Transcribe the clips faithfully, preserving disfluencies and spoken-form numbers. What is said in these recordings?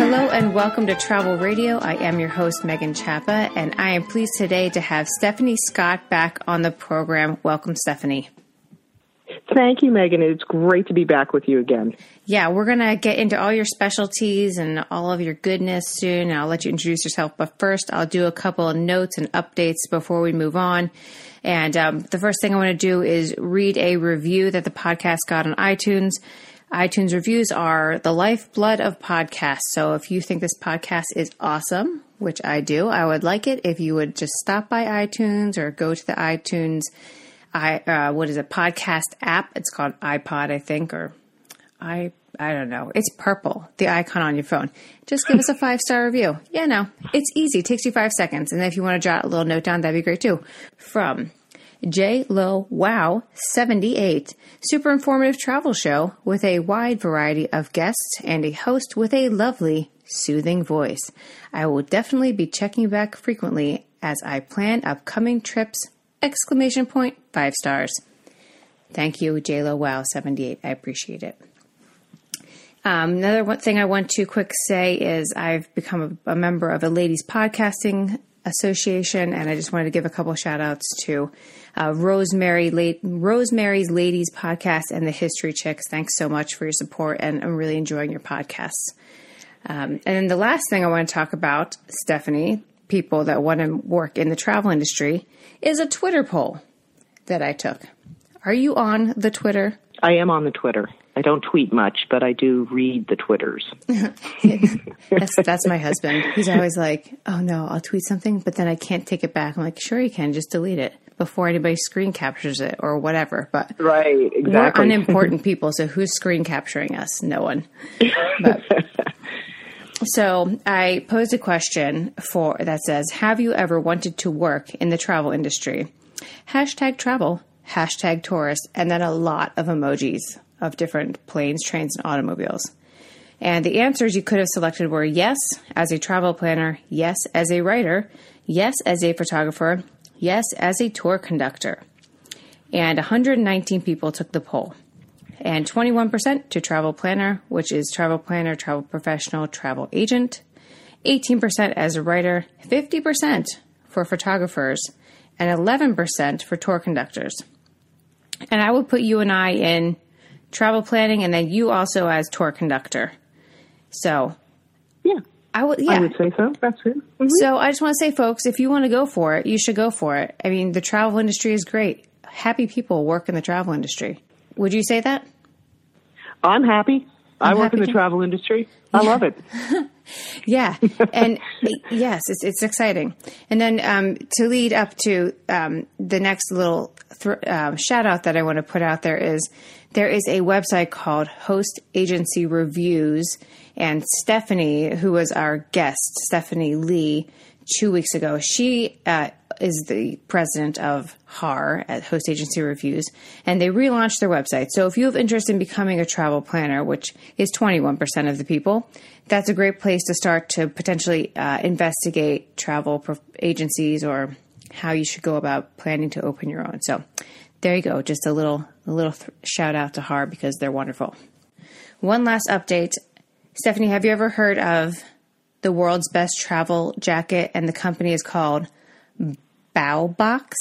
Hello and welcome to Travel Radio. I am your host, Megan Chapa, and I am pleased today to have Stephanie Scott back on the program. Welcome, Stephanie. Thank you, Megan. It's great to be back with you again. Yeah, we're going to get into all your specialties and all of your goodness soon. I'll let you introduce yourself, but first I'll do a couple of notes and updates before we move on. And um, the first thing I want to do is read a review that the podcast got on iTunes. iTunes reviews are the lifeblood of podcasts. So if you think this podcast is awesome, which I do, I would like it if you would just stop by iTunes or go to the iTunes I uh, what is a podcast app? It's called iPod, I think, or I I don't know. It's purple, the icon on your phone. Just give us a five-star review. Yeah, no, it's easy. It takes you five seconds. And if you want to jot a little note down, that'd be great too. From J Lo Wow seventy eight, super informative travel show with a wide variety of guests and a host with a lovely, soothing voice. I will definitely be checking back frequently as I plan upcoming trips. Exclamation point, five stars. Thank you, J Lo Wow seventy eight. I appreciate it. Um, another one thing I want to quick say is I've become a, a member of a ladies podcasting association, and I just wanted to give a couple shout outs to uh, Rosemary late Rosemary's Ladies podcast and the History Chicks. Thanks so much for your support, and I'm really enjoying your podcasts. Um, and then the last thing I want to talk about, Stephanie, people that want to work in the travel industry, is a Twitter poll that I took. Are you on the Twitter? I am on the Twitter. I don't tweet much, but I do read the Twitters. that's, that's my husband. He's always like, oh, no, I'll tweet something, but then I can't take it back. I'm like, sure you can. Just delete it before anybody screen captures it or whatever. But right, exactly. We're unimportant people, so who's screen capturing us? No one. But, so I posed a question for that says, have you ever wanted to work in the travel industry? Hashtag travel, hashtag tourist, and then a lot of emojis of different planes, trains, and automobiles. And the answers you could have selected were yes, as a travel planner, yes, as a writer, yes, as a photographer, yes, as a tour conductor. And one hundred nineteen people took the poll. And twenty-one percent to travel planner, which is travel planner, travel professional, travel agent. eighteen percent as a writer, fifty percent for photographers, and eleven percent for tour conductors. And I will put you and I in travel planning, and then you also as tour conductor. So, yeah, I would. Yeah, I would say so. That's it. Mm-hmm. So I just want to say, folks, if you want to go for it, you should go for it. I mean, the travel industry is great. Happy people work in the travel industry. Would you say that? I'm happy. I'm I work happy in the to- travel industry. I yeah. love it. Yeah, and yes, it's it's exciting. And then um, to lead up to um, the next little th- uh, shout out that I want to put out there is. There is a website called Host Agency Reviews, and Stephanie, who was our guest, Stephanie Lee, two weeks ago, she uh, is the president of H A R at Host Agency Reviews, and they relaunched their website. So if you have interest in becoming a travel planner, which is twenty-one percent of the people, that's a great place to start to potentially uh, investigate travel pro- agencies or how you should go about planning to open your own. So there you go. Just a little a little th- shout out to H A R because they're wonderful. One last update. Stephanie, have you ever heard of the world's best travel jacket? And the company is called Baubax,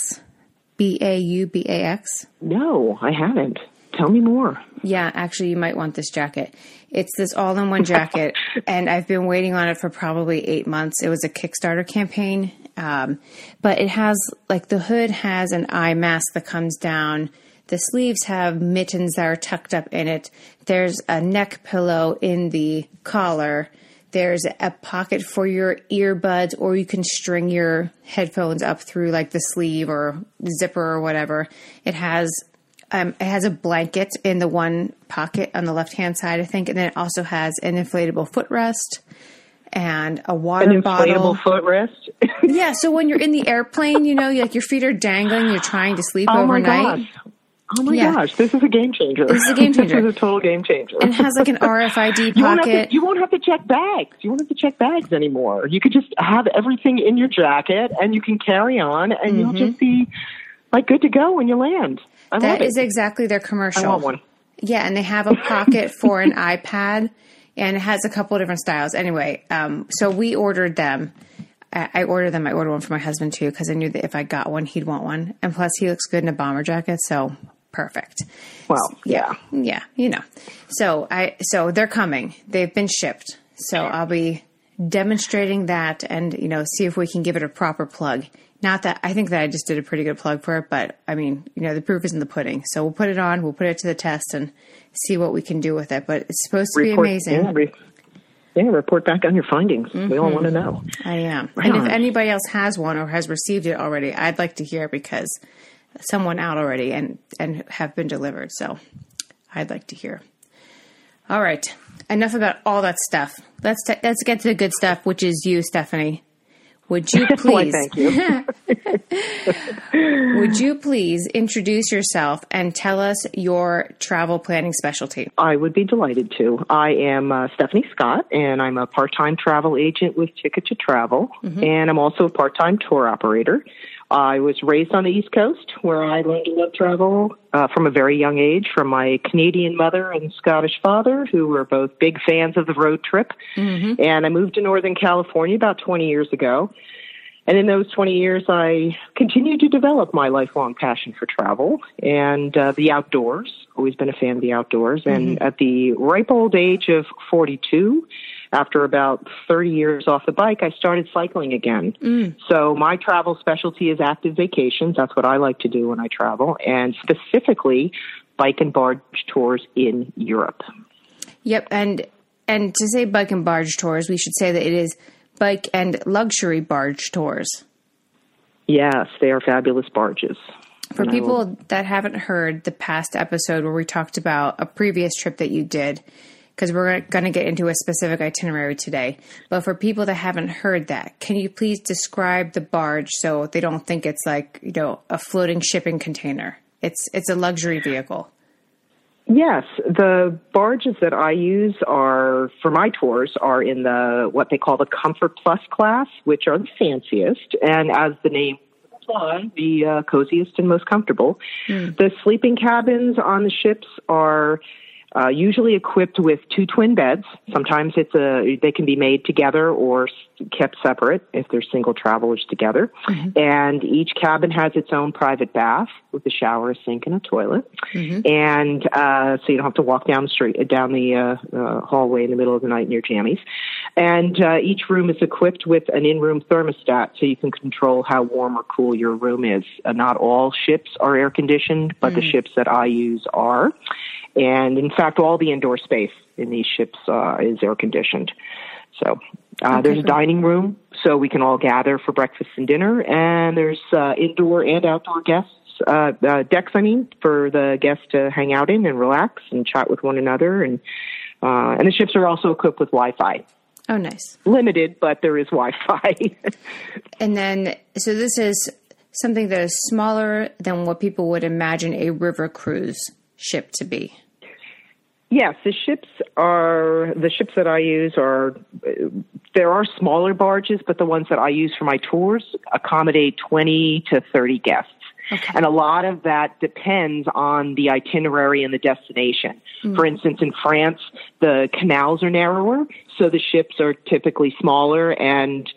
B A U B A X? No, I haven't. Tell me more. Yeah, actually, you might want this jacket. It's this all-in-one jacket, and I've been waiting on it for probably eight months. It was a Kickstarter campaign. Um, but it has, like, the hood has an eye mask that comes down. The sleeves have mittens that are tucked up in it. There's a neck pillow in the collar. There's a pocket for your earbuds, or you can string your headphones up through, like, the sleeve or zipper or whatever. It has, um, it has a blanket in the one pocket on the left-hand side, I think. And then it also has an inflatable footrest. And a water An inflatable bottle. Footrest. Yeah, so when you're in the airplane, you know, like your feet are dangling, you're trying to sleep oh overnight. My gosh. Oh my yeah. gosh, this is a game changer. This is a game changer. This is a total game changer. And it has like an R F I D pocket. You won't have to, you won't have to check bags. You won't have to check bags anymore. You could just have everything in your jacket and you can carry on and mm-hmm. you'll just be like good to go when you land. I that love it. Is exactly their commercial. I want one. Yeah, and they have a pocket for an iPad. and it has a couple of different styles. Anyway, um, so we ordered them. I ordered them. I ordered one for my husband too, because I knew that if I got one, he'd want one. And plus, he looks good in a bomber jacket, so perfect. Well, yeah, yeah, you know. So I, so they're coming. They've been shipped. So I'll be demonstrating that, and you know, see if we can give it a proper plug. Not that I think that I just did a pretty good plug for it, but I mean, you know, the proof is in the pudding. So we'll put it on. We'll put it to the test and see what we can do with it. But it's supposed to report, be amazing. Yeah, re- yeah, report back on your findings. Mm-hmm. We all want to know. I am. Right and on. If anybody else has one or has received it already, I'd like to hear, because someone out already and, and have been delivered. So I'd like to hear. All right. Enough about all that stuff. Let's t- let's get to the good stuff, which is you, Stephanie. Would you please? Why, thank you. Would you please introduce yourself and tell us your travel planning specialty? I would be delighted to. I am uh, Stephanie Scott, and I'm a part-time travel agent with Ticket to Travel, mm-hmm. and I'm also a part-time tour operator. I was raised on the East Coast, where I learned to love travel uh, from a very young age, from my Canadian mother and Scottish father, who were both big fans of the road trip. Mm-hmm. And I moved to Northern California about twenty years ago. And in those twenty years, I continued to develop my lifelong passion for travel and uh, the outdoors. Always been a fan of the outdoors. Mm-hmm. And at the ripe old age of forty-two, after about thirty years off the bike, I started cycling again. Mm. So my travel specialty is active vacations. That's what I like to do when I travel, and specifically bike and barge tours in Europe. Yep. And and to say bike and barge tours, we should say that it is bike and luxury barge tours. Yes, they are fabulous barges. For and people will... that haven't heard the past episode where we talked about a previous trip that you did, because we're going to get into a specific itinerary today. But for people that haven't heard that, can you please describe the barge so they don't think it's like, you know, a floating shipping container? It's it's a luxury vehicle. Yes. The barges that I use are, for my tours, are in the what they call the Comfort Plus class, which are the fanciest. And as the name implies, the uh, coziest and most comfortable. Mm. The sleeping cabins on the ships are... Uh, usually equipped with two twin beds. Sometimes it's a, they can be made together or kept separate if they're single travelers together. Mm-hmm. And each cabin has its own private bath with a shower, a sink, and a toilet. Mm-hmm. And uh, so you don't have to walk down the street, down the uh, uh, hallway in the middle of the night in your jammies. And uh, each room is equipped with an in-room thermostat, so you can control how warm or cool your room is. Uh, not all ships are air conditioned, but mm-hmm. the ships that I use are. And in fact, all the indoor space in these ships uh, is air conditioned. So uh, okay. There's a dining room, so we can all gather for breakfast and dinner. And there's uh, indoor and outdoor guests, uh, uh, decks, I mean, for the guests to hang out in and relax and chat with one another. And uh, and the ships are also equipped with Wi-Fi. Oh, nice. Limited, but there is Wi-Fi. And then, so this is something that is smaller than what people would imagine a river cruise ship to be. Yes, the ships are the ships that I use are there are smaller barges, but the ones that I use for my tours accommodate twenty to thirty guests. Okay. And a lot of that depends on the itinerary and the destination. Mm. For instance, in France, the canals are narrower, so the ships are typically smaller and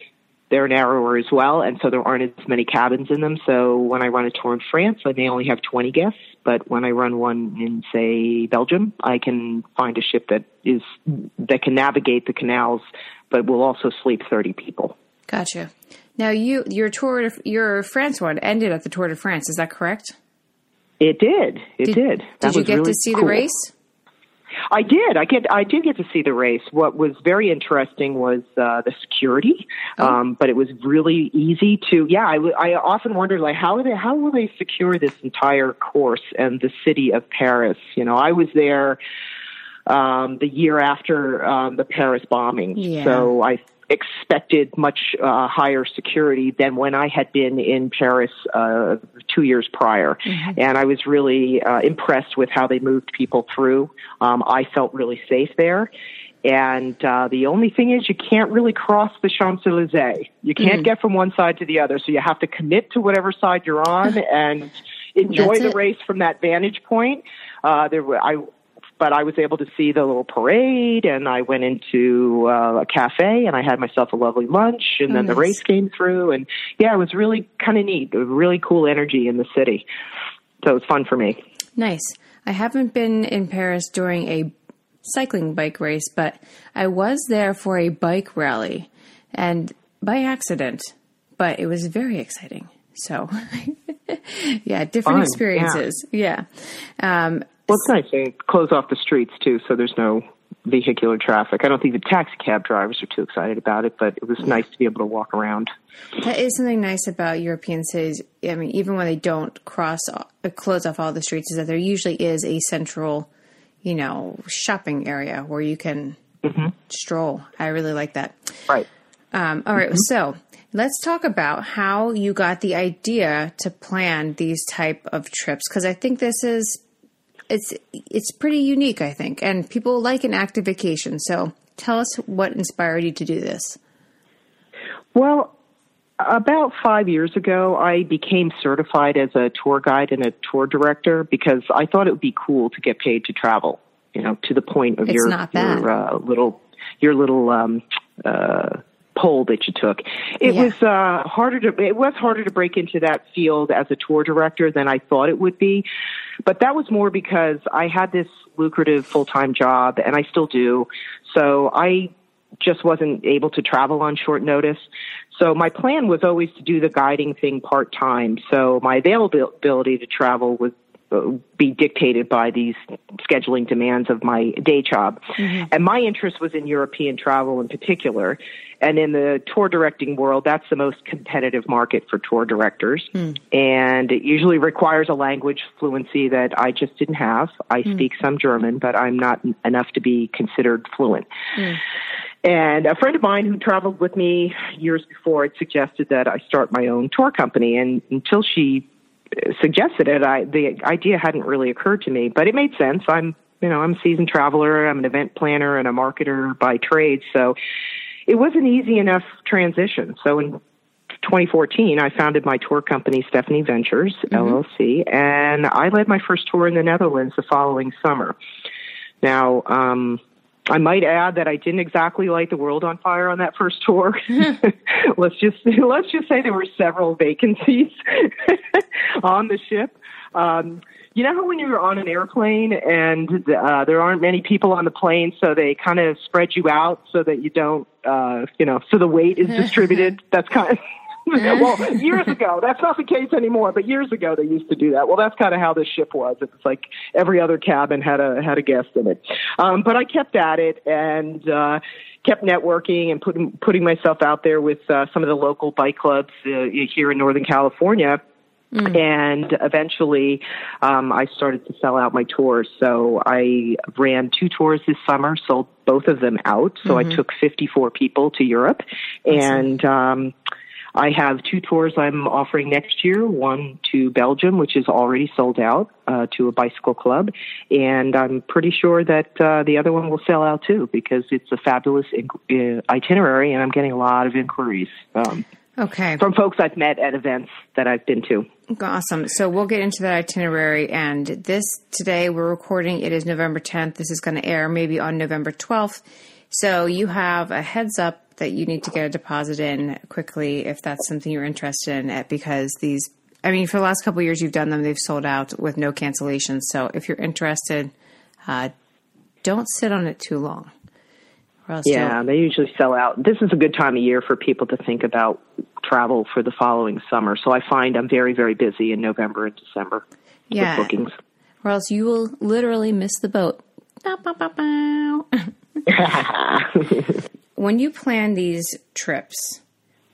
they're narrower as well, and so there aren't as many cabins in them. So when I run a tour in France, I may only have twenty guests, but when I run one in, say, Belgium, I can find a ship that is that can navigate the canals, but will also sleep thirty people. Gotcha. Now, you your tour, your France one ended at the Tour de France. Is that correct? It did. It did. Did, that did you get really to see cool. the race? I did. I get. I did get to see the race. What was very interesting was uh, the security, oh. um, but it was really easy to. Yeah, I, w- I often wondered, like, how they, how will they secure this entire course and the city of Paris? You know, I was there um, the year after um, the Paris bombing, yeah. so I expected much uh, higher security than when I had been in Paris uh, two years prior. Mm-hmm. And I was really uh, impressed with how they moved people through. Um, I felt really safe there. And uh, the only thing is you can't really cross the Champs-Élysées. You can't mm-hmm. get from one side to the other. So you have to commit to whatever side you're on and enjoy That's the it. race from that vantage point. Uh, there were, I But I was able to see the little parade, and I went into uh, a cafe, and I had myself a lovely lunch, and oh, then nice. The race came through. And, yeah, it was really kind of neat, really cool energy in the city. So it was fun for me. Nice. I haven't been in Paris during a cycling bike race, but I was there for a bike rally, and by accident, but it was very exciting. So, yeah, different fun. Experiences. Yeah. yeah. Um Well, it's nice. They close off the streets, too, so there's no vehicular traffic. I don't think the taxi cab drivers are too excited about it, but it was nice to be able to walk around. That is something nice about European cities. I mean, even when they don't cross, close off all the streets, is that there usually is a central, you know, shopping area where you can mm-hmm. stroll. I really like that. Right. Um, all right. Mm-hmm. So let's talk about how you got the idea to plan these type of trips, because I think this is... It's it's pretty unique, I think, and people like an active vacation. So tell us what inspired you to do this. Well, about five years ago, I became certified as a tour guide and a tour director because I thought it would be cool to get paid to travel, you know, to the point of it's your, not bad. your uh, little, your little um, uh, poll that you took. It yeah. was uh, harder to, it was harder to break into that field as a tour director than I thought it would be. But that was more because I had this lucrative full-time job, and I still do, so I just wasn't able to travel on short notice. So my plan was always to do the guiding thing part-time, so my availability to travel was uh, be dictated by these scheduling demands of my day job. Mm-hmm. And my interest was in European travel in particular, and in the tour directing world, that's the most competitive market for tour directors. Mm. And it usually requires a language fluency that I just didn't have. I mm. speak some German, but I'm not enough to be considered fluent. Mm. And a friend of mine who traveled with me years before had suggested that I start my own tour company. And until she suggested it, I, the idea hadn't really occurred to me, but it made sense. I'm, you know, I'm a seasoned traveler, I'm an event planner and a marketer by trade. So it was an easy enough transition. So in twenty fourteen, I founded my tour company, Stephanie Ventures, mm-hmm. L L C, and I led my first tour in the Netherlands the following summer. Now, um, I might add that I didn't exactly light the world on fire on that first tour. let's just let's just say there were several vacancies on the ship. Um, you know how when you're on an airplane and uh, there aren't many people on the plane, so they kind of spread you out so that you don't, uh, you know, so the weight is distributed. That's kind of. Well, years ago, that's not the case anymore, but years ago they used to do that. Well, that's kind of how this ship was. It was like every other cabin had a had a guest in it. Um, but I kept at it and uh, kept networking and putting putting myself out there with uh, some of the local bike clubs uh, here in Northern California. Mm. And eventually, um, I started to sell out my tours. So I ran two tours this summer, sold both of them out. So mm-hmm. I took fifty-four people to Europe. And um, I have two tours I'm offering next year, one to Belgium, which is already sold out, uh, to a bicycle club. And I'm pretty sure that uh, the other one will sell out, too, because it's a fabulous in- uh, itinerary, and I'm getting a lot of inquiries um Okay. from folks I've met at events that I've been to. Awesome. So we'll get into that itinerary. And this today we're recording. It is November tenth. This is going to air maybe on November twelfth. So you have a heads up that you need to get a deposit in quickly if that's something you're interested in at, because these, I mean, for the last couple of years you've done them, they've sold out with no cancellations. So if you're interested, uh, don't sit on it too long. Yeah, they usually sell out. This is a good time of year for people to think about travel for the following summer. So I find I'm very, very busy in November and December yeah. with bookings. Or else you will literally miss the boat. Bow, bow, bow, bow. When you plan these trips,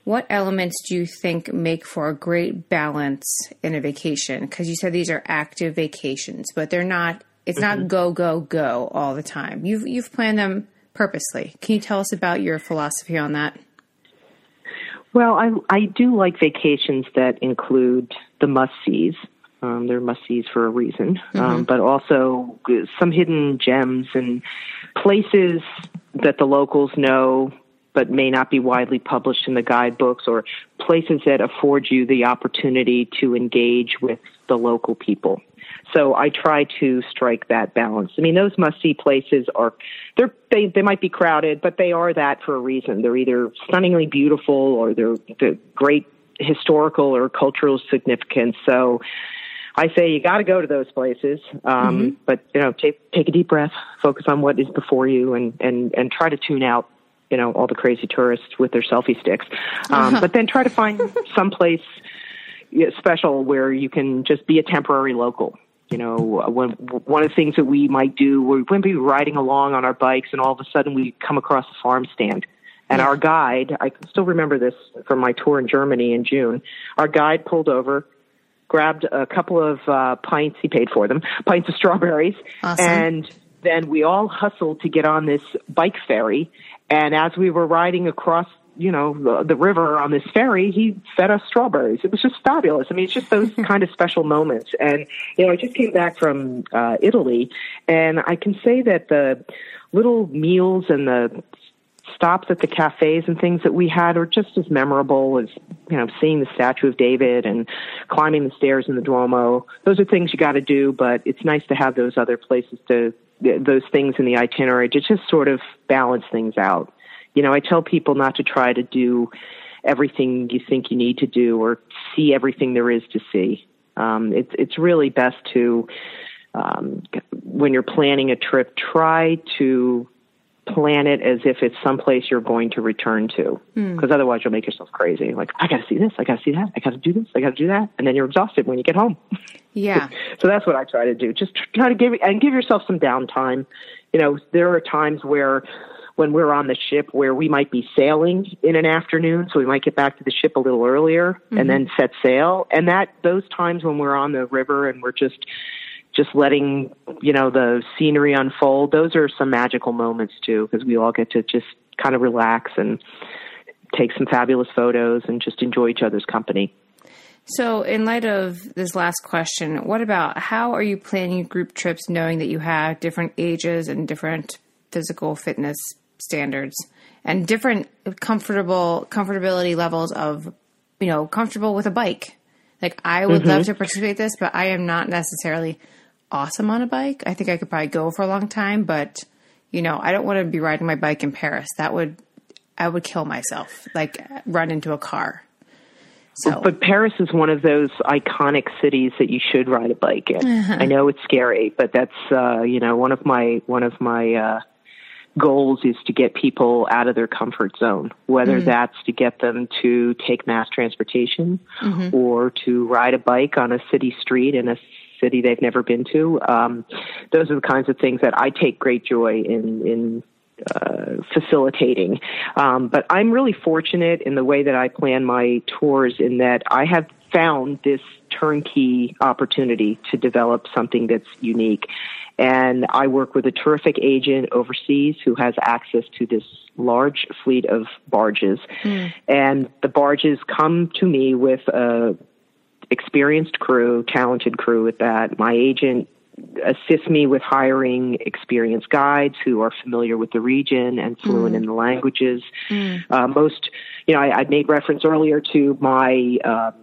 what elements do you think make for a great balance in a vacation? Because you said these are active vacations, but they're not. It's mm-hmm. not go, go, go all the time. You've you've planned them purposely. Can you tell us about your philosophy on that? Well, I, I do like vacations that include the must-sees. Um, they're must-sees for a reason, mm-hmm. um, but also some hidden gems and places that the locals know, but may not be widely published in the guidebooks, or places that afford you the opportunity to engage with the local people. So I try to strike that balance. I mean, those must-see places are, they're, they they might be crowded, but they are that for a reason. They're either stunningly beautiful or they're, they're great historical or cultural significance. So I say you got to go to those places, um, mm-hmm. but, you know, take, take a deep breath, focus on what is before you, and, and, and try to tune out, you know, all the crazy tourists with their selfie sticks. Um, uh-huh. But then try to find someplace special where you can just be a temporary local. You know, when, one of the things that we might do, we wouldn't be riding along on our bikes and all of a sudden we come across a farm stand. And yeah. our guide, I can still remember this from my tour in Germany in June, our guide pulled over, grabbed a couple of uh, pints, he paid for them, pints of strawberries. Awesome. And then we all hustled to get on this bike ferry. And as we were riding across, you know, the, the river on this ferry, he fed us strawberries. It was just fabulous. I mean, it's just those kind of special moments. And, you know, I just came back from uh, Italy, and I can say that the little meals and the stops at the cafes and things that we had are just as memorable as, you know, seeing the Statue of David and climbing the stairs in the Duomo. Those are things you got to do, but it's nice to have those other places to, those things in the itinerary to just sort of balance things out. You know, I tell people not to try to do everything you think you need to do or see everything there is to see. Um, it's, it's really best to, um, when you're planning a trip, try to plan it as if it's someplace you're going to return to, because mm. otherwise you'll make yourself crazy. Like, I got to see this, I got to see that, I got to do this, I got to do that, and then you're exhausted when you get home. Yeah. So that's what I try to do. Just try to give and give yourself some downtime. You know, there are times where, when we're on the ship, where we might be sailing in an afternoon, so we might get back to the ship a little earlier mm-hmm. and then set sail. And that those times when we're on the river and we're just just letting, you know, the scenery unfold, those are some magical moments too, because we all get to just kind of relax and take some fabulous photos and just enjoy each other's company. So in light of this last question, what about how are you planning group trips knowing that you have different ages and different physical fitness standards and different comfortable comfortability levels of, you know, comfortable with a bike? Like, I would mm-hmm. love to participate in this, but I am not necessarily awesome on a bike. I think I could probably go for a long time, but, you know, I don't want to be riding my bike in Paris. That would, I would kill myself, like run into a car. So. But Paris is one of those iconic cities that you should ride a bike in. Uh-huh. I know it's scary, but that's, uh, you know, one of my, one of my, uh, goals is to get people out of their comfort zone, whether mm-hmm. that's to get them to take mass transportation mm-hmm. or to ride a bike on a city street in a city they've never been to. Um, those are the kinds of things that I take great joy in, in uh, facilitating. Um, but I'm really fortunate in the way that I plan my tours in that I have found this turnkey opportunity to develop something that's unique. And I work with a terrific agent overseas who has access to this large fleet of barges. Mm. And the barges come to me with a experienced crew, talented crew at that. My agent assists me with hiring experienced guides who are familiar with the region and fluent mm. in the languages. Mm. Uh, most, you know, I, I made reference earlier to my, um,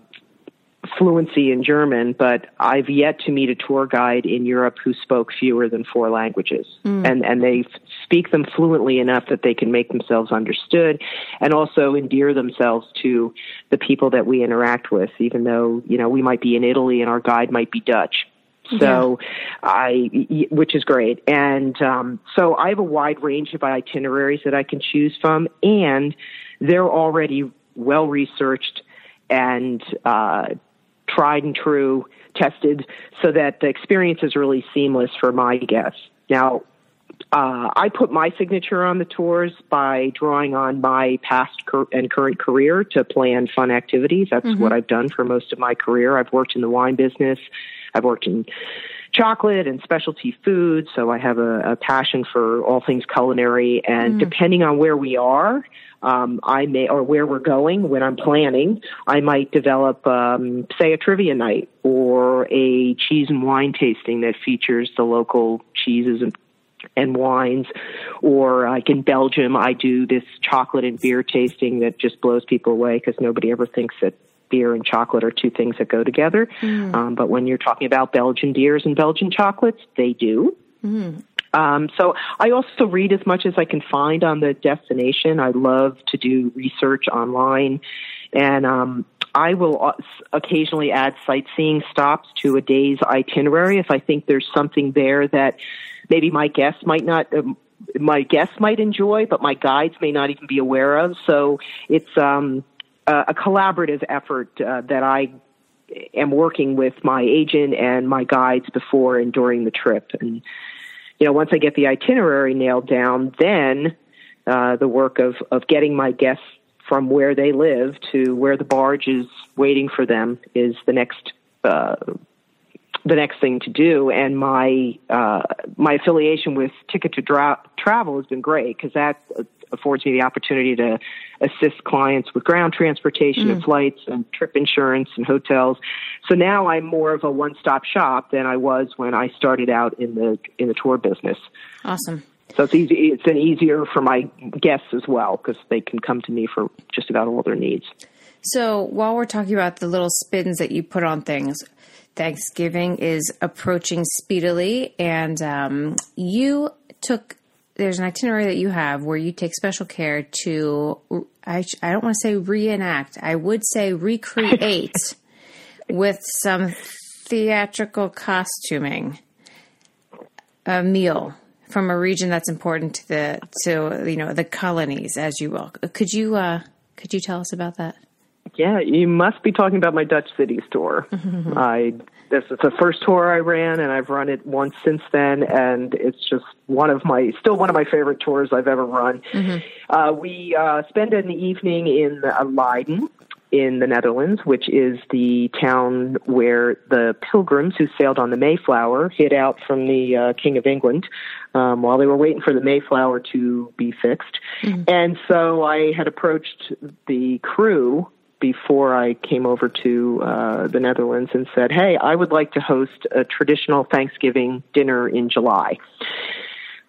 fluency in German, but I've yet to meet a tour guide in Europe who spoke fewer than four languages. Mm. And, and they f- speak them fluently enough that they can make themselves understood and also endear themselves to the people that we interact with, even though, you know, we might be in Italy and our guide might be Dutch. So yeah. I, which is great. And, um, so I have a wide range of itineraries that I can choose from, and they're already well-researched and, uh, tried and true, tested, so that the experience is really seamless for my guests. Now, uh, I put my signature on the tours by drawing on my past cur- and current career to plan fun activities. That's mm-hmm. what I've done for most of my career. I've worked in the wine business. I've worked in chocolate and specialty food, so I have a, a passion for all things culinary. And mm. depending on where we are, um, I may, or where we're going when I'm planning, I might develop, um, say, a trivia night or a cheese and wine tasting that features the local cheeses and and wines, or like in Belgium, I do this chocolate and beer tasting that just blows people away because nobody ever thinks that beer and chocolate are two things that go together. Mm. Um, but when you're talking about Belgian beers and Belgian chocolates, they do. Mm. Um, so I also read as much as I can find on the destination. I love to do research online, and um, I will occasionally add sightseeing stops to a day's itinerary if I think there's something there that maybe my guests might not um, my guests might enjoy, but my guides may not even be aware of. So it's um, a, a collaborative effort uh, that I am working with my agent and my guides before and during the trip. And you know, once I get the itinerary nailed down, then uh, the work of, of getting my guests from where they live to where the barge is waiting for them is the next uh, the next thing to do. And my uh, my affiliation with Ticket to Dra- Travel has been great because that affords me the opportunity to assist clients with ground transportation mm. and flights and trip insurance and hotels. So now I'm more of a one-stop shop than I was when I started out in the in the tour business. Awesome. So it's easy. It's been easier for my guests as well because they can come to me for just about all their needs. So while we're talking about the little spins that you put on things, Thanksgiving is approaching speedily, and um, you took. There's an itinerary that you have where you take special care to, I, I don't want to say reenact, I would say recreate with some theatrical costuming, a meal from a region that's important to the, to, you know, the colonies, as you will. Could you, uh, could you tell us about that? Yeah, you must be talking about my Dutch Cities tour. Mm-hmm. I this is the first tour I ran, and I've run it once since then, and it's just one of my still one of my favorite tours I've ever run. Mm-hmm. Uh, we uh, spend an evening in uh, Leiden in the Netherlands, which is the town where the Pilgrims who sailed on the Mayflower hid out from the uh, King of England um, while they were waiting for the Mayflower to be fixed. Mm-hmm. And so I had approached the crew before I came over to uh, the Netherlands and said, hey, I would like to host a traditional Thanksgiving dinner in July.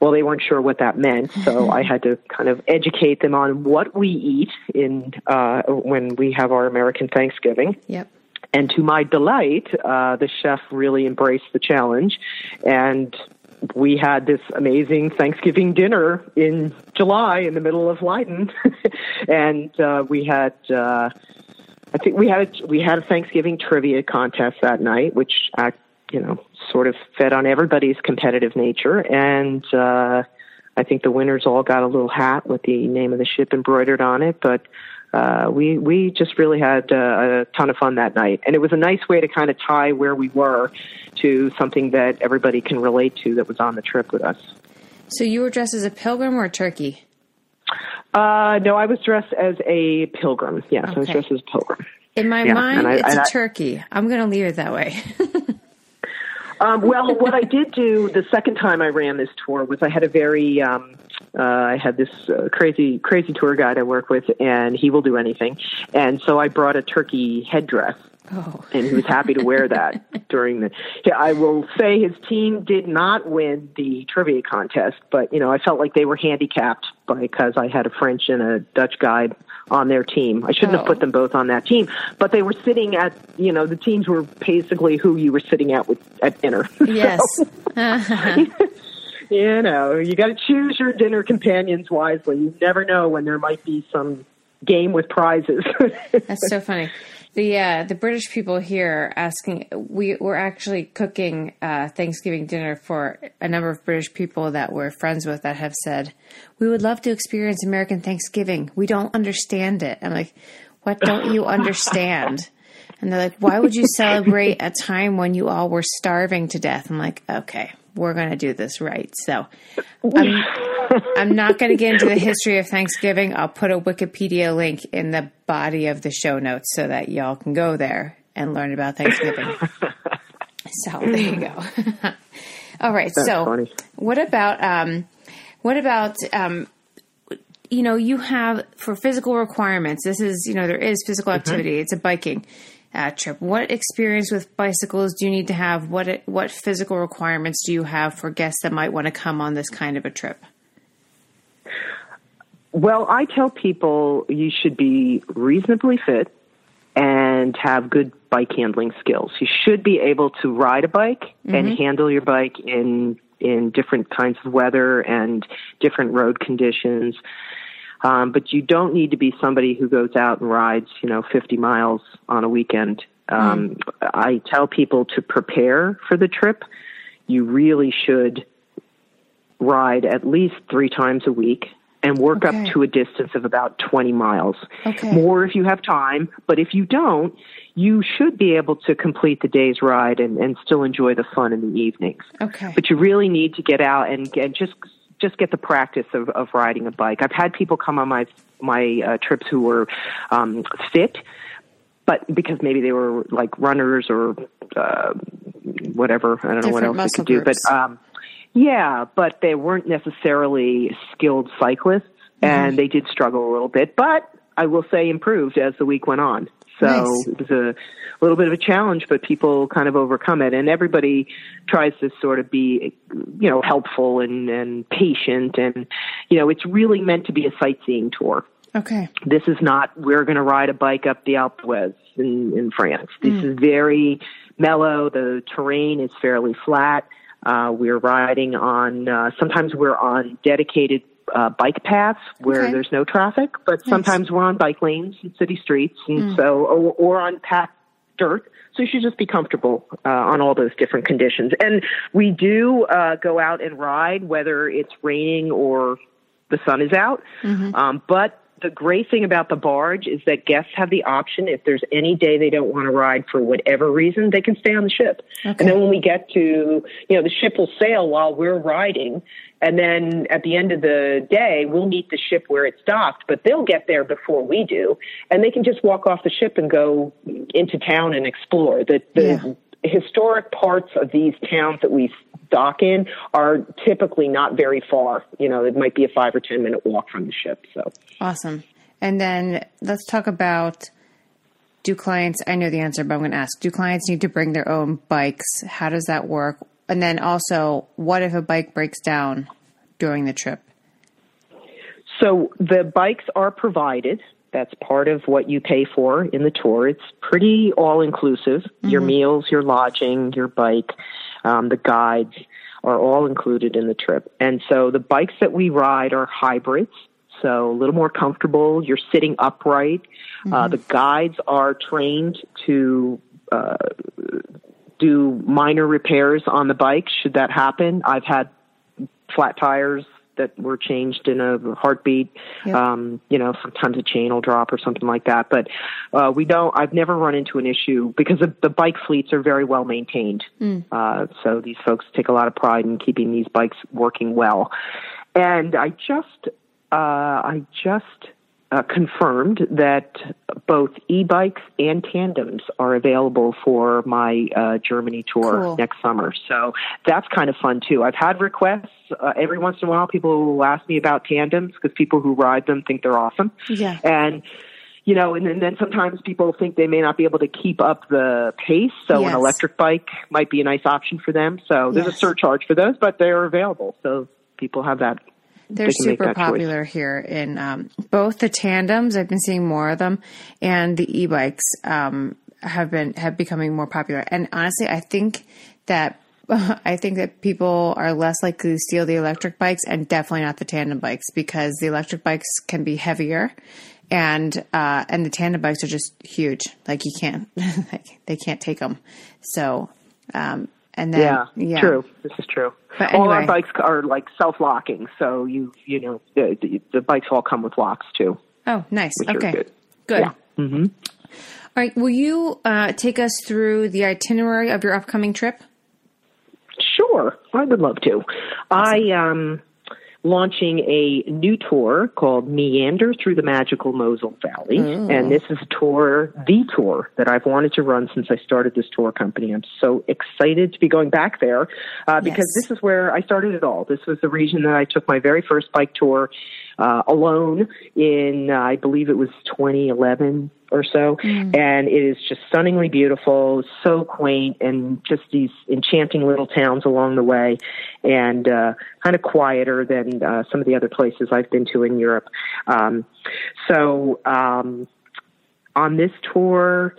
Well, they weren't sure what that meant, so I had to kind of educate them on what we eat in uh, when we have our American Thanksgiving. Yep. And to my delight, uh, the chef really embraced the challenge, and we had this amazing Thanksgiving dinner in July in the middle of Leiden. And uh, we had, uh, I think we had, a, we had a Thanksgiving trivia contest that night, which, I, you know, sort of fed on everybody's competitive nature. And uh, I think the winners all got a little hat with the name of the ship embroidered on it. But uh, we, we just really had uh, a ton of fun that night. And it was a nice way to kind of tie where we were to something that everybody can relate to that was on the trip with us. So you were dressed as a pilgrim or a turkey? Uh, no, I was dressed as a pilgrim. Yes, okay. I was dressed as a pilgrim. In my yeah, mind, I, it's I, a turkey. I'm going to leave it that way. um, well, what I did do the second time I ran this tour was I had a very, um, uh, I had this uh, crazy, crazy tour guide I work with, and he will do anything. And so I brought a turkey headdress. Oh. And he was happy to wear that during the, I will say his team did not win the trivia contest, but you know, I felt like they were handicapped because I had a French and a Dutch guide on their team. I shouldn't oh. have put them both on that team, but they were sitting at, you know, the teams were basically who you were sitting at with at dinner. Yes. So, uh-huh. You know, you got to choose your dinner companions wisely. You never know when there might be some game with prizes. That's so funny. The uh, the British people here asking, we were actually cooking uh, Thanksgiving dinner for a number of British people that we're friends with that have said, we would love to experience American Thanksgiving. We don't understand it. I'm like, what don't you understand? And they're like, why would you celebrate a time when you all were starving to death? I'm like, okay, we're going to do this right. So I'm, I'm not going to get into the history of Thanksgiving. I'll put a Wikipedia link in the body of the show notes so that y'all can go there and learn about Thanksgiving. So there you go. All right. That's so funny. What about, um, what about, um, you know, you have for physical requirements, this is, you know, there is physical activity. Mm-hmm. It's a biking. uh, trip? What experience with bicycles do you need to have? What what physical requirements do you have for guests that might want to come on this kind of a trip? Well, I tell people you should be reasonably fit and have good bike handling skills. You should be able to ride a bike mm-hmm. and handle your bike in in different kinds of weather and different road conditions. Um, but you don't need to be somebody who goes out and rides, you know, fifty miles on a weekend. Um, mm. I tell people to prepare for the trip. You really should ride at least three times a week and work okay. up to a distance of about twenty miles. Okay. More if you have time, but if you don't, you should be able to complete the day's ride and, and still enjoy the fun in the evenings. Okay. But you really need to get out and, and just... just get the practice of, of riding a bike. I've had people come on my my uh, trips who were um, fit, but because maybe they were like runners or uh, whatever. I don't know what else they could do. But um, yeah, but they weren't necessarily skilled cyclists, mm-hmm. and they did struggle a little bit. But I will say improved as the week went on. So nice. It was a little bit of a challenge, but people kind of overcome it. And everybody tries to sort of be, you know, helpful and, and patient. And, you know, it's really meant to be a sightseeing tour. Okay. This is not, we're going to ride a bike up the Alpe d'Huez in, in France. This mm. is very mellow. The terrain is fairly flat. Uh, we're riding on, uh, sometimes we're on dedicated Uh, bike paths where okay. there's no traffic, but nice. Sometimes we're on bike lanes and city streets, and mm. so or, or on packed dirt. So you should just be comfortable uh, on all those different conditions. And we do uh, go out and ride, whether it's raining or the sun is out. Mm-hmm. Um, but the great thing about the barge is that guests have the option. If there's any day they don't want to ride for whatever reason, they can stay on the ship. Okay. And then when we get to, you know, the ship will sail while we're riding. And then at the end of the day, we'll meet the ship where it's docked, but they'll get there before we do. And they can just walk off the ship and go into town and explore. The, the yeah. historic parts of these towns that we dock in are typically not very far. You know, it might be a five or ten minute walk from the ship. So awesome. And then let's talk about, do clients, I know the answer, but I'm going to ask, do clients need to bring their own bikes? How does that work? And then also, what if a bike breaks down during the trip? So the bikes are provided. That's part of what you pay for in the tour. It's pretty all-inclusive. Mm-hmm. Your meals, your lodging, your bike, um, the guides are all included in the trip. And so the bikes that we ride are hybrids, so a little more comfortable. You're sitting upright. Mm-hmm. Uh, the guides are trained to... Uh, do minor repairs on the bike should that happen. I've had flat tires that were changed in a heartbeat. Yep. Um, you know, sometimes a chain will drop or something like that. But uh, we don't, I've never run into an issue because the, the bike fleets are very well maintained. Mm. Uh, so these folks take a lot of pride in keeping these bikes working well. And I just, uh, I just, Uh, confirmed that both e-bikes and tandems are available for my uh, Germany tour cool. next summer. So that's kind of fun too. I've had requests uh, every once in a while. People will ask me about tandems because people who ride them think they're awesome. Yeah. And, you know, and, and then sometimes people think they may not be able to keep up the pace. So yes. an electric bike might be a nice option for them. So there's yes. a surcharge for those, but they're available. So people have that. They're super popular choice. Here in um, both the tandems. I've been seeing more of them, and the e-bikes um, have been have becoming more popular. And honestly, I think that I think that people are less likely to steal the electric bikes, and definitely not the tandem bikes, because the electric bikes can be heavier, and uh, and the tandem bikes are just huge. Like you can't like they can't take them. So. Um, And then, yeah, yeah, true. This is true. But anyway. All our bikes are like self-locking, so you you know the, the bikes all come with locks too. Oh, nice. Okay, good. good. Yeah. Mm-hmm. All right. Will you uh, take us through the itinerary of your upcoming trip? Sure, I would love to. Awesome. I um. launching a new tour called Meander Through the Magical Mosel Valley. Mm. And this is a tour, the tour that I've wanted to run since I started this tour company. I'm so excited to be going back there uh, because yes. this is where I started it all. This was the region that I took my very first bike tour uh, alone in, uh, I believe it was twenty eleven or so. Mm. And it is just stunningly beautiful, so quaint, and just these enchanting little towns along the way, and uh, kind of quieter than uh, some of the other places I've been to in Europe. Um, so um, on this tour,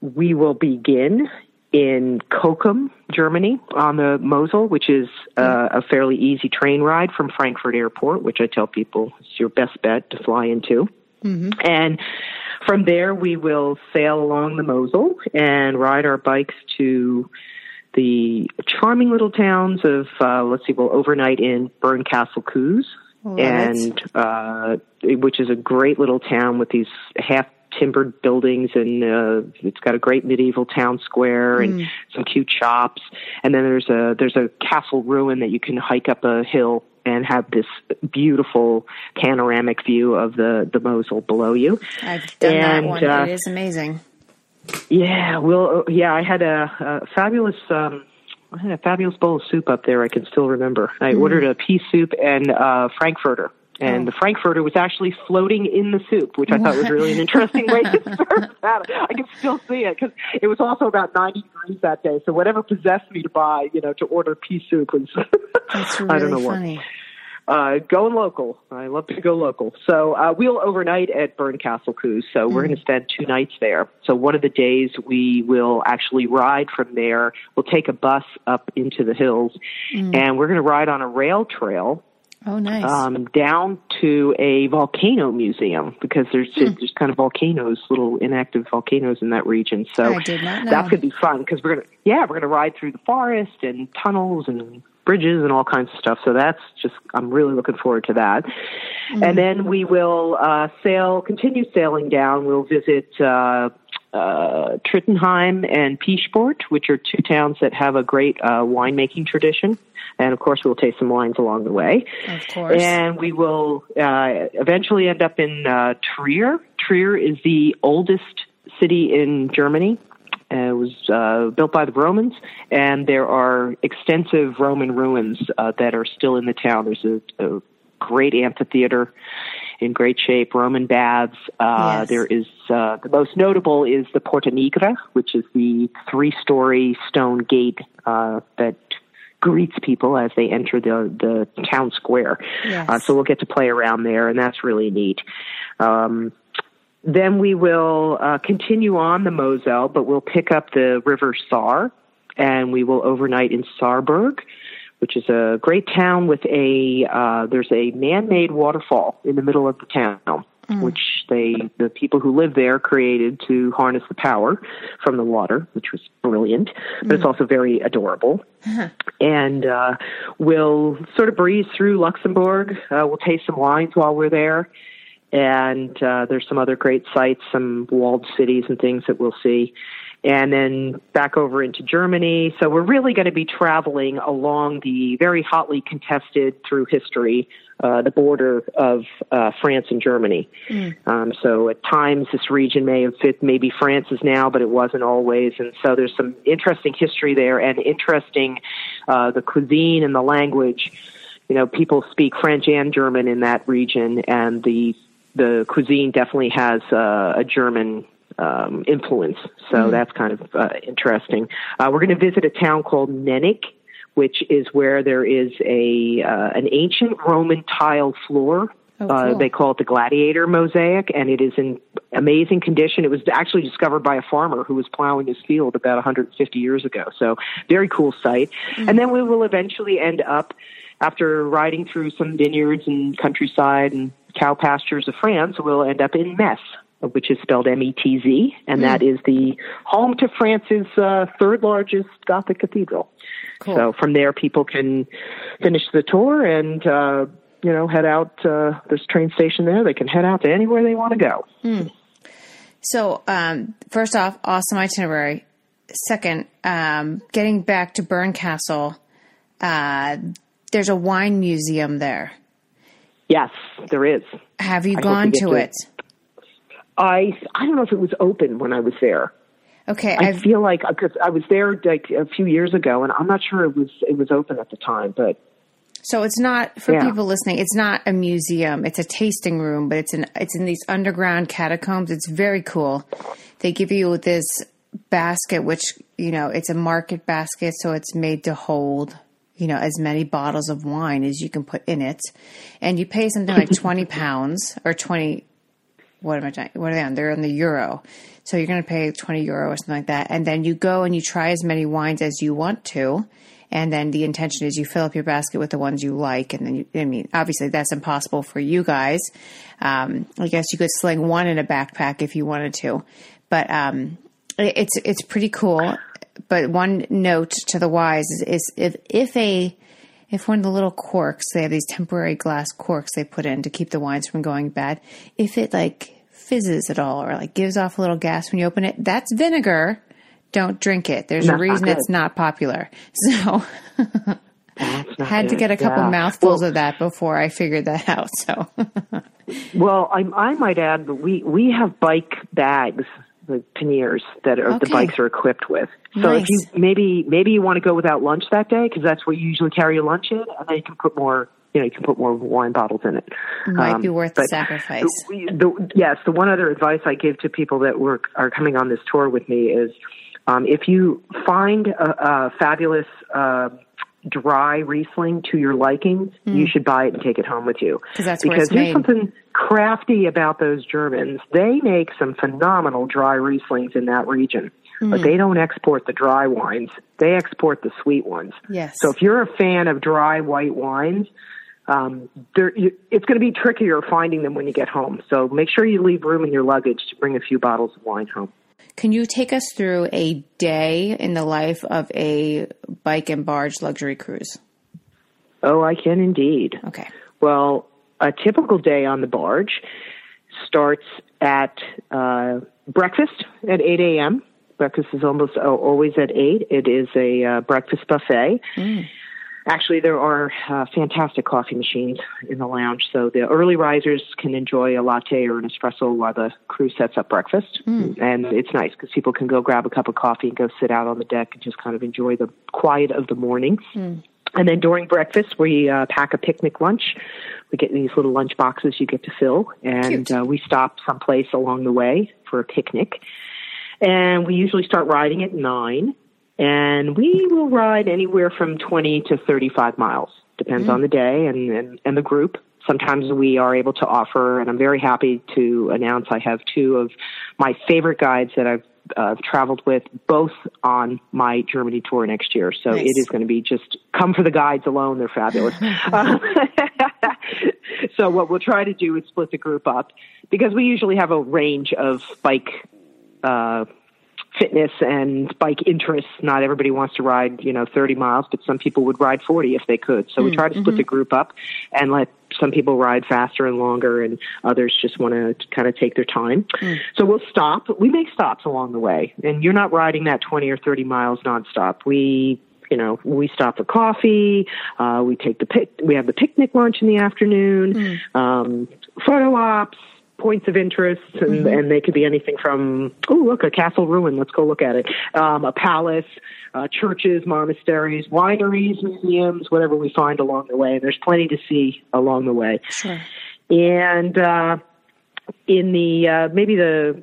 we will begin in Cochem, Germany, on the Mosel, which is uh, a fairly easy train ride from Frankfurt Airport, which I tell people is your best bet to fly into. Mm-hmm. And from there, we will sail along the Mosel and ride our bikes to the charming little towns of, uh, let's see, we'll overnight in Bernkastel-Kues, right. and uh, which is a great little town with these half timbered buildings, and uh, it's got a great medieval town square and mm. some cute shops. And then there's a there's a castle ruin that you can hike up a hill and have this beautiful panoramic view of the the Mosel below you. I've done and, that one. Uh, it is amazing. Yeah, well, yeah, I had a, a fabulous. Um, I had a fabulous bowl of soup up there. I can still remember. I mm. ordered a pea soup and uh, frankfurter. And the frankfurter was actually floating in the soup, which I thought was really an interesting way to serve that. I can still see it because it was also about ninety degrees that day. So whatever possessed me to buy, you know, to order pea soup and That's really I don't know funny. What. Uh, going local. I love to go local. So uh, we'll overnight at Bernkastel-Kues. So mm. we're going to spend two nights there. So one of the days we will actually ride from there. We'll take a bus up into the hills, mm. and we're going to ride on a rail trail. Oh, nice. Um, down to a volcano museum, because there's hmm. there's kind of volcanoes, little inactive volcanoes in that region. So I did not know. That's going to be fun because we're going to, yeah, we're going to ride through the forest and tunnels and bridges and all kinds of stuff. So that's just, I'm really looking forward to that. Mm-hmm. And then we will uh, sail, continue sailing down. We'll visit uh, uh, Trittenheim and Piesport, which are two towns that have a great uh, winemaking tradition. And, of course, we'll taste some wines along the way. Of course. And we will uh, eventually end up in uh, Trier. Trier is the oldest city in Germany. Uh, it was uh, built by the Romans, and there are extensive Roman ruins uh, that are still in the town. There's a, a great amphitheater in great shape, Roman baths. Uh, yes. There is uh, the most notable is the Porta Nigra, which is the three-story stone gate uh, that greets people as they enter the the town square. Yes. Uh, so we'll get to play around there, and that's really neat. Um, then we will uh, continue on the Mosel, but we'll pick up the river Saar, and we will overnight in Saarburg, which is a great town with a, uh, there's a man-made waterfall in the middle of the town, mm. which they, the people who live there created to harness the power from the water, which was brilliant, but mm. it's also very adorable. Uh-huh. And uh, we'll sort of breeze through Luxembourg. Uh, we'll taste some wines while we're there. And uh, there's some other great sites, some walled cities and things that we'll see. And then back over into Germany. So we're really going to be traveling along the very hotly contested through history, uh, the border of uh, France and Germany. Mm. Um, so at times this region may have fit maybe France is now, but it wasn't always. And so there's some interesting history there and interesting uh, the cuisine and the language. You know, people speak French and German in that region, and the the cuisine definitely has uh, a German Um, influence. So mm-hmm. that's kind of uh, interesting. Uh, we're going to visit a town called Nennig, which is where there is a uh, an ancient Roman tile floor. Oh, cool. uh, they call it the gladiator mosaic, and it is in amazing condition. It was actually discovered by a farmer who was plowing his field about one hundred fifty years ago. So very cool site. Mm-hmm. And then we will eventually end up, after riding through some vineyards and countryside and cow pastures of France, we'll end up in Metz, which is spelled M E T Z, and mm. that is the home to France's uh, third largest Gothic cathedral. Cool. So from there, people can finish the tour and, uh, you know, head out. Uh, there's a train station there. They can head out to anywhere they want to go. Mm. So um, first off, awesome itinerary. Second, um, getting back to Bernkastel, uh, there's a wine museum there. Yes, there is. Have you I gone to, to it? it? I I don't know if it was open when I was there. Okay, I I've, feel like because I was there like a few years ago, and I'm not sure it was it was open at the time. But So it's not, for yeah. people listening, it's not a museum. It's a tasting room, but it's in, it's in these underground catacombs. It's very cool. They give you this basket, which, you know, it's a market basket, so it's made to hold, you know, as many bottles of wine as you can put in it. And you pay something like twenty pounds or twenty, what am I trying, what are they on? They're on the euro. So you're going to pay twenty euro or something like that. And then you go and you try as many wines as you want to. And then the intention is you fill up your basket with the ones you like. And then, you, I mean, obviously that's impossible for you guys. Um, I guess you could sling one in a backpack if you wanted to, but um, it's, it's pretty cool. But one note to the wise is, is if, if a, if one of the little corks, they have these temporary glass corks they put in to keep the wines from going bad. If it like fizzes at all or like gives off a little gas when you open it, that's vinegar. Don't drink it. There's not a reason it's not popular. So had to get a couple yeah. mouthfuls well, of that before I figured that out. So well, I, I might add that we, we have bike bags, the panniers that are, okay. the bikes are equipped with. So nice. If you maybe maybe you want to go without lunch that day because that's where you usually carry your lunch in, and then you can put more. You know, you can put more wine bottles in it. Might um, be worth the sacrifice. The, the, yes, the one other advice I give to people that were are coming on this tour with me is. Um, if you find a, a fabulous uh, dry Riesling to your liking, mm. you should buy it and take it home with you. That's because there's made. Something crafty about those Germans. They make some phenomenal dry Rieslings in that region, mm. but they don't export the dry wines. They export the sweet ones. Yes. So if you're a fan of dry white wines, um, there you, it's going to be trickier finding them when you get home. So make sure you leave room in your luggage to bring a few bottles of wine home. Can you take us through a day in the life of a bike and barge luxury cruise? Oh, I can indeed. Okay. Well, a typical day on the barge starts at uh, breakfast at eight a.m. Breakfast is almost oh, always at eight. It is a uh, breakfast buffet. Mm. Actually, there are uh, fantastic coffee machines in the lounge, so the early risers can enjoy a latte or an espresso while the crew sets up breakfast. Mm. And it's nice because people can go grab a cup of coffee and go sit out on the deck and just kind of enjoy the quiet of the morning. Mm. And then during breakfast, we uh, pack a picnic lunch. We get these little lunch boxes you get to fill, and uh, we stop someplace along the way for a picnic. And we usually start riding at nine. And we will ride anywhere from twenty to thirty-five miles, depends mm-hmm. on the day and, and, and the group. Sometimes we are able to offer, and I'm very happy to announce I have two of my favorite guides that I've uh, traveled with, both on my Germany tour next year. So nice. It is going to be just come for the guides alone. They're fabulous. um, so what we'll try to do is split the group up because we usually have a range of bike uh fitness and bike interests. Not everybody wants to ride, you know, thirty miles, but some people would ride forty if they could. So we try to split mm-hmm. the group up and let some people ride faster and longer and others just want to kind of take their time. Mm. So we'll stop. We make stops along the way and you're not riding that twenty or thirty miles nonstop. We, you know, we stop for coffee. Uh, we take the pic, we have the picnic lunch in the afternoon, mm. um, photo ops, points of interest, and, mm-hmm. and they could be anything from, oh, look, a castle ruin, let's go look at it, um, a palace, uh, churches, monasteries, wineries, museums, whatever we find along the way. There's plenty to see along the way. Sure. And uh, in the uh, maybe the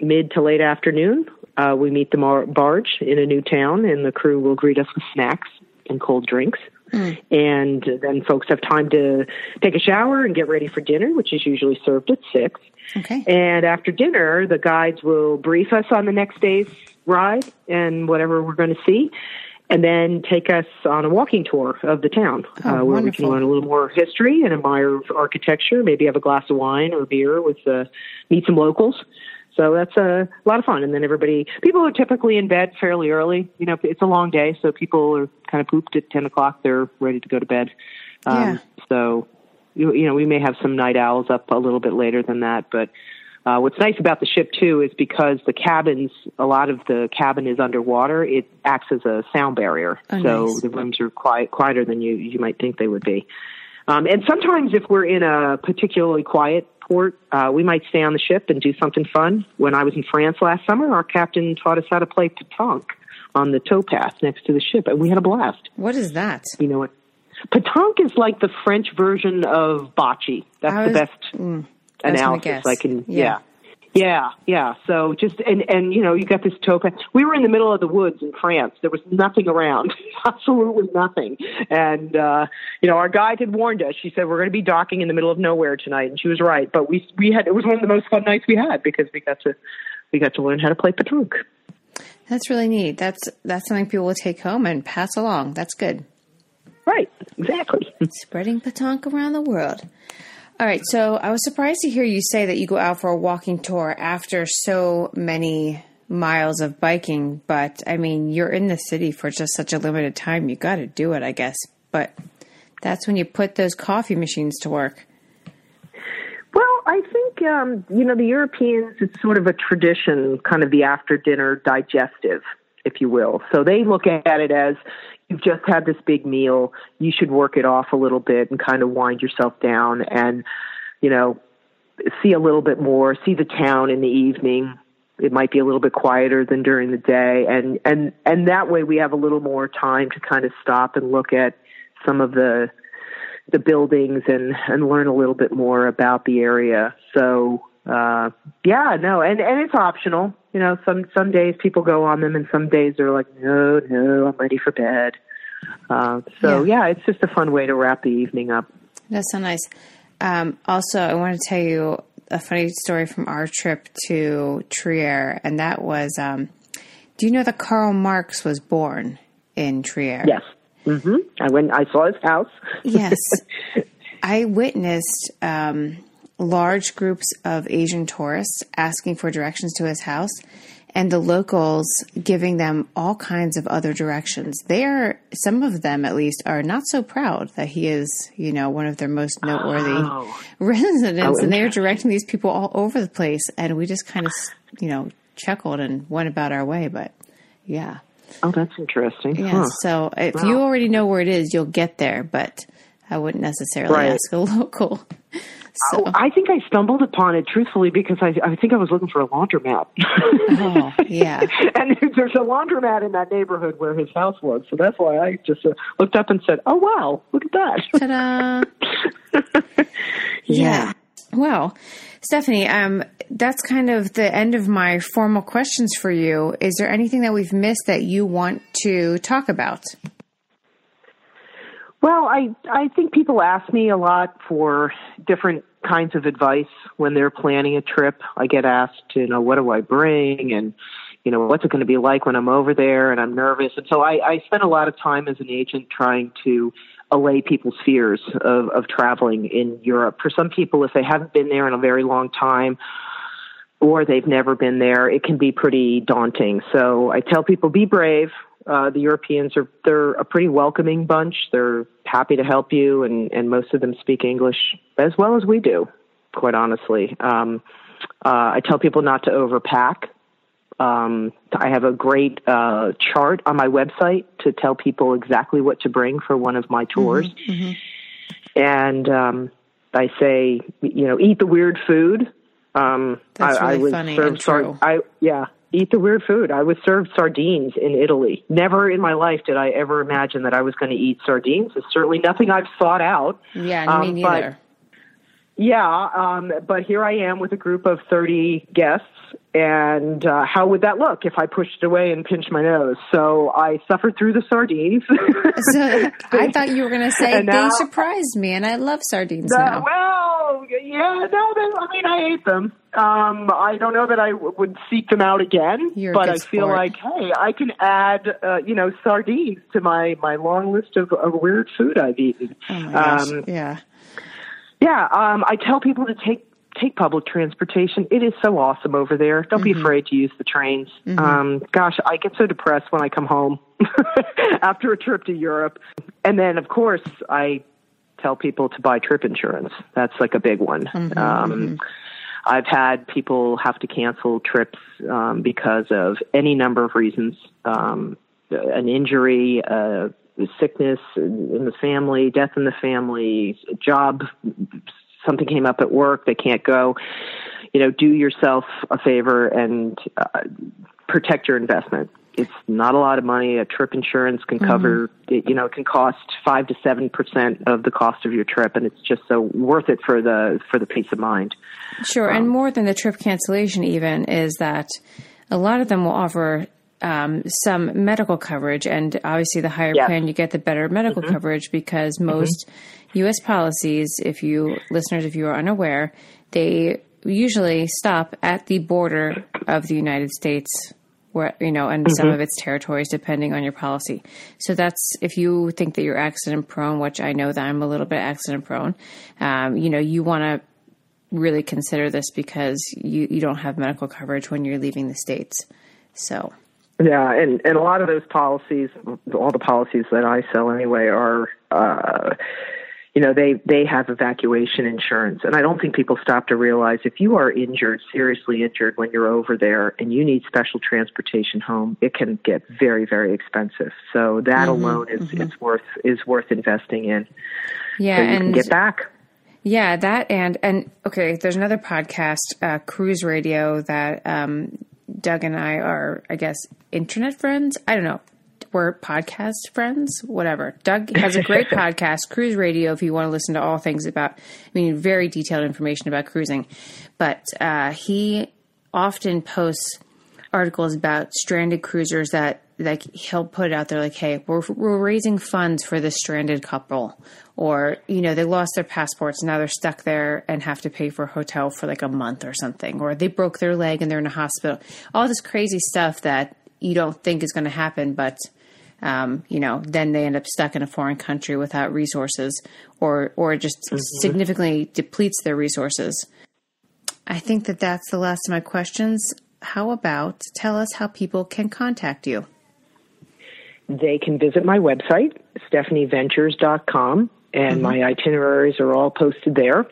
mid to late afternoon, uh, we meet the mar- barge in a new town, and the crew will greet us with snacks and cold drinks. Mm. And then folks have time to take a shower and get ready for dinner, which is usually served at six. Okay. And after dinner, the guides will brief us on the next day's ride and whatever we're going to see, and then take us on a walking tour of the town oh, uh, where wonderful. We can learn a little more history and admire architecture, maybe have a glass of wine or beer with uh, meet some locals. So that's a lot of fun. And then everybody, people are typically in bed fairly early. You know, it's a long day, so people are kind of pooped at ten o'clock. They're ready to go to bed. Yeah. Um, so, you, you know, we may have some night owls up a little bit later than that. But uh, what's nice about the ship, too, is because the cabins, a lot of the cabin is underwater, it acts as a sound barrier. Oh, so nice. The rooms are quiet, quieter than you, you might think they would be. Um, and sometimes if we're in a particularly quiet port, uh, we might stay on the ship and do something fun. When I was in France last summer, our captain taught us how to play pétanque on the towpath next to the ship, and we had a blast. What is that? You know what? Pétanque is like the French version of bocce. That's was, the best mm, analysis I, I can. Yeah. yeah, yeah, yeah. So just and and you know you got this token. We were in the middle of the woods in France. There was nothing around, absolutely nothing. And uh, you know our guide had warned us. She said we're going to be docking in the middle of nowhere tonight, and she was right. But we we had it was one of the most fun nights we had because we got to we got to learn how to play pétanque. That's really neat. That's that's something people will take home and pass along. That's good. Right, exactly. Spreading pétanque around the world. All right, so I was surprised to hear you say that you go out for a walking tour after so many miles of biking, but, I mean, you're in the city for just such a limited time. You got to do it, I guess, but that's when you put those coffee machines to work. Well, I think, um, you know, the Europeans, it's sort of a tradition, kind of the after-dinner digestive, if you will. So they look at it as you've just had this big meal, you should work it off a little bit and kind of wind yourself down and, you know, see a little bit more, see the town in the evening. It might be a little bit quieter than during the day. And, and, and that way we have a little more time to kind of stop and look at some of the, the buildings and, and learn a little bit more about the area. So, uh, yeah, no. And, and it's optional. You know, some, some days people go on them and some days they're like, no, no, I'm ready for bed. Uh, so, yeah. yeah, it's just a fun way to wrap the evening up. That's so nice. Um, also, I want to tell you a funny story from our trip to Trier. And that was, um, do you know that Karl Marx was born in Trier? Yes. Mm-hmm. I went, I saw his house. Yes. I witnessed, um, large groups of Asian tourists asking for directions to his house and the locals giving them all kinds of other directions. They are, some of them at least, are not so proud that he is, you know, one of their most noteworthy oh. residents. Oh, and they are directing these people all over the place. And we just kind of, you know, chuckled and went about our way. But, yeah. Oh, that's interesting. Yeah, huh. So if wow. you already know where it is, you'll get there. But I wouldn't necessarily right. ask a local. So. Oh, I think I stumbled upon it, truthfully, because I, I think I was looking for a laundromat. Oh, yeah. And there's a laundromat in that neighborhood where his house was, so that's why I just uh, looked up and said, oh, wow, look at that. Ta-da. yeah. yeah. Well, Stephanie, um, that's kind of the end of my formal questions for you. Is there anything that we've missed that you want to talk about? Well, I, I think people ask me a lot for different kinds of advice when they're planning a trip. I get asked, you know, what do I bring and, you know, what's it going to be like when I'm over there and I'm nervous. And so I, I spend a lot of time as an agent trying to allay people's fears of, of traveling in Europe. For some people, if they haven't been there in a very long time, or they've never been there, it can be pretty daunting. So I tell people, be brave. Uh, the Europeans are, they're a pretty welcoming bunch. They're happy to help you. And, and most of them speak English as well as we do, quite honestly. Um, uh, I tell people not to overpack. Um, I have a great, uh, chart on my website to tell people exactly what to bring for one of my tours. Mm-hmm, mm-hmm. And, um, I say, you know, eat the weird food. Um, That's I, really I was funny served, and true. I, yeah, eat the weird food. I was served sardines in Italy. Never in my life did I ever imagine that I was going to eat sardines. It's certainly nothing I've sought out. Yeah, um, me neither. But, yeah, um, but here I am with a group of thirty guests, and uh, how would that look if I pushed it away and pinched my nose? So I suffered through the sardines. So I thought you were going to say, and they now, surprised me, and I love sardines the, now. Well, yeah, no, they, I mean, I ate them. Um, I don't know that I w- would seek them out again, You're but I feel sport. like, hey, I can add, uh, you know, sardines to my, my long list of, of weird food I've eaten. Oh my gosh. Um, yeah. Yeah, um, I tell people to take, take public transportation. It is so awesome over there. Don't mm-hmm. be afraid to use the trains. Mm-hmm. Um, gosh, I get so depressed when I come home after a trip to Europe. And then, of course, I tell people to buy trip insurance. That's like a big one. Mm-hmm, um, mm-hmm. I've had people have to cancel trips um, because of any number of reasons, um, an injury, uh, sickness in the family, death in the family, job, something came up at work, they can't go. You know, do yourself a favor and uh, protect your investment. It's not a lot of money. A trip insurance can cover, mm-hmm. it, you know, it can cost five to seven percent of the cost of your trip, and it's just so worth it for the for the peace of mind. Sure, um, and more than the trip cancellation, even is that a lot of them will offer um, some medical coverage, and obviously, the higher yeah. plan you get, the better medical mm-hmm. coverage, because most mm-hmm. U S policies, if you listeners, if you are unaware, they usually stop at the border of the United States. Where, you know, and mm-hmm. some of its territories, depending on your policy. So that's, if you think that you're accident prone, which I know that I'm a little bit accident prone, um, you know, you want to really consider this because you, you don't have medical coverage when you're leaving the States. So. Yeah. And, and a lot of those policies, all the policies that I sell anyway are, uh, you know, they, they have evacuation insurance. And I don't think people stop to realize if you are injured, seriously injured when you're over there and you need special transportation home, it can get very, very expensive. So that mm-hmm, alone is, mm-hmm. is worth, is worth investing in. Yeah. So you and can get back. Yeah, that and, and okay, there's another podcast, uh, Cruise Radio that, um, Doug and I are, I guess, internet friends. I don't know. We're podcast friends, whatever. Doug has a great podcast, Cruise Radio, if you want to listen to all things about, I mean, very detailed information about cruising. But uh, he often posts articles about stranded cruisers that, like, he'll put out there like, hey, we're, we're raising funds for this stranded couple. Or, you know, they lost their passports, now they're stuck there and have to pay for a hotel for like a month or something. Or they broke their leg and they're in a hospital. All this crazy stuff that you don't think is going to happen, but... Um, you know, then they end up stuck in a foreign country without resources or, or just mm-hmm. significantly depletes their resources. I think that that's the last of my questions. How about tell us how people can contact you? They can visit my website, stephanie ventures dot com. And mm-hmm. my itineraries are all posted there.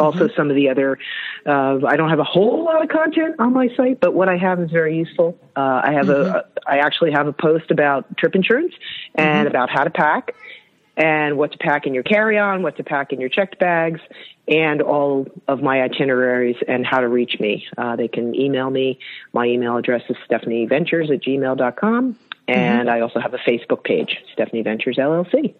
Also, mm-hmm. some of the other, uh, I don't have a whole lot of content on my site, but what I have is very useful. Uh, I have mm-hmm. a, I actually have a post about trip insurance and mm-hmm. about how to pack and what to pack in your carry-on, what to pack in your checked bags, and all of my itineraries and how to reach me. Uh, they can email me. My email address is stephanie ventures at gmail dot com. And mm-hmm. I also have a Facebook page, Stephanie Ventures L L C.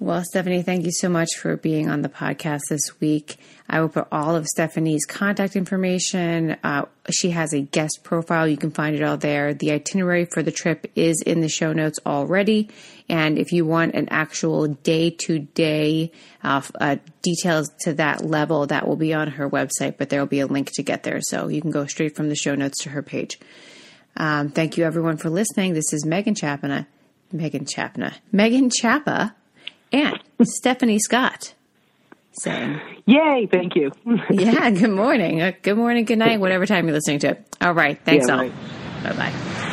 Well, Stephanie, thank you so much for being on the podcast this week. I will put all of Stephanie's contact information. Uh, she has a guest profile. You can find it all there. The itinerary for the trip is in the show notes already. And if you want an actual day-to-day uh, uh, details to that level, that will be on her website, but there will be a link to get there. So you can go straight from the show notes to her page. Um, thank you, everyone, for listening. This is Megan Chapna. Megan Chapna. Megan Chapa. And Stephanie Scott saying, yay, thank you. Yeah, good morning. Good morning, good night, whatever time you're listening to it. All right, thanks yeah, all. Right. Bye-bye.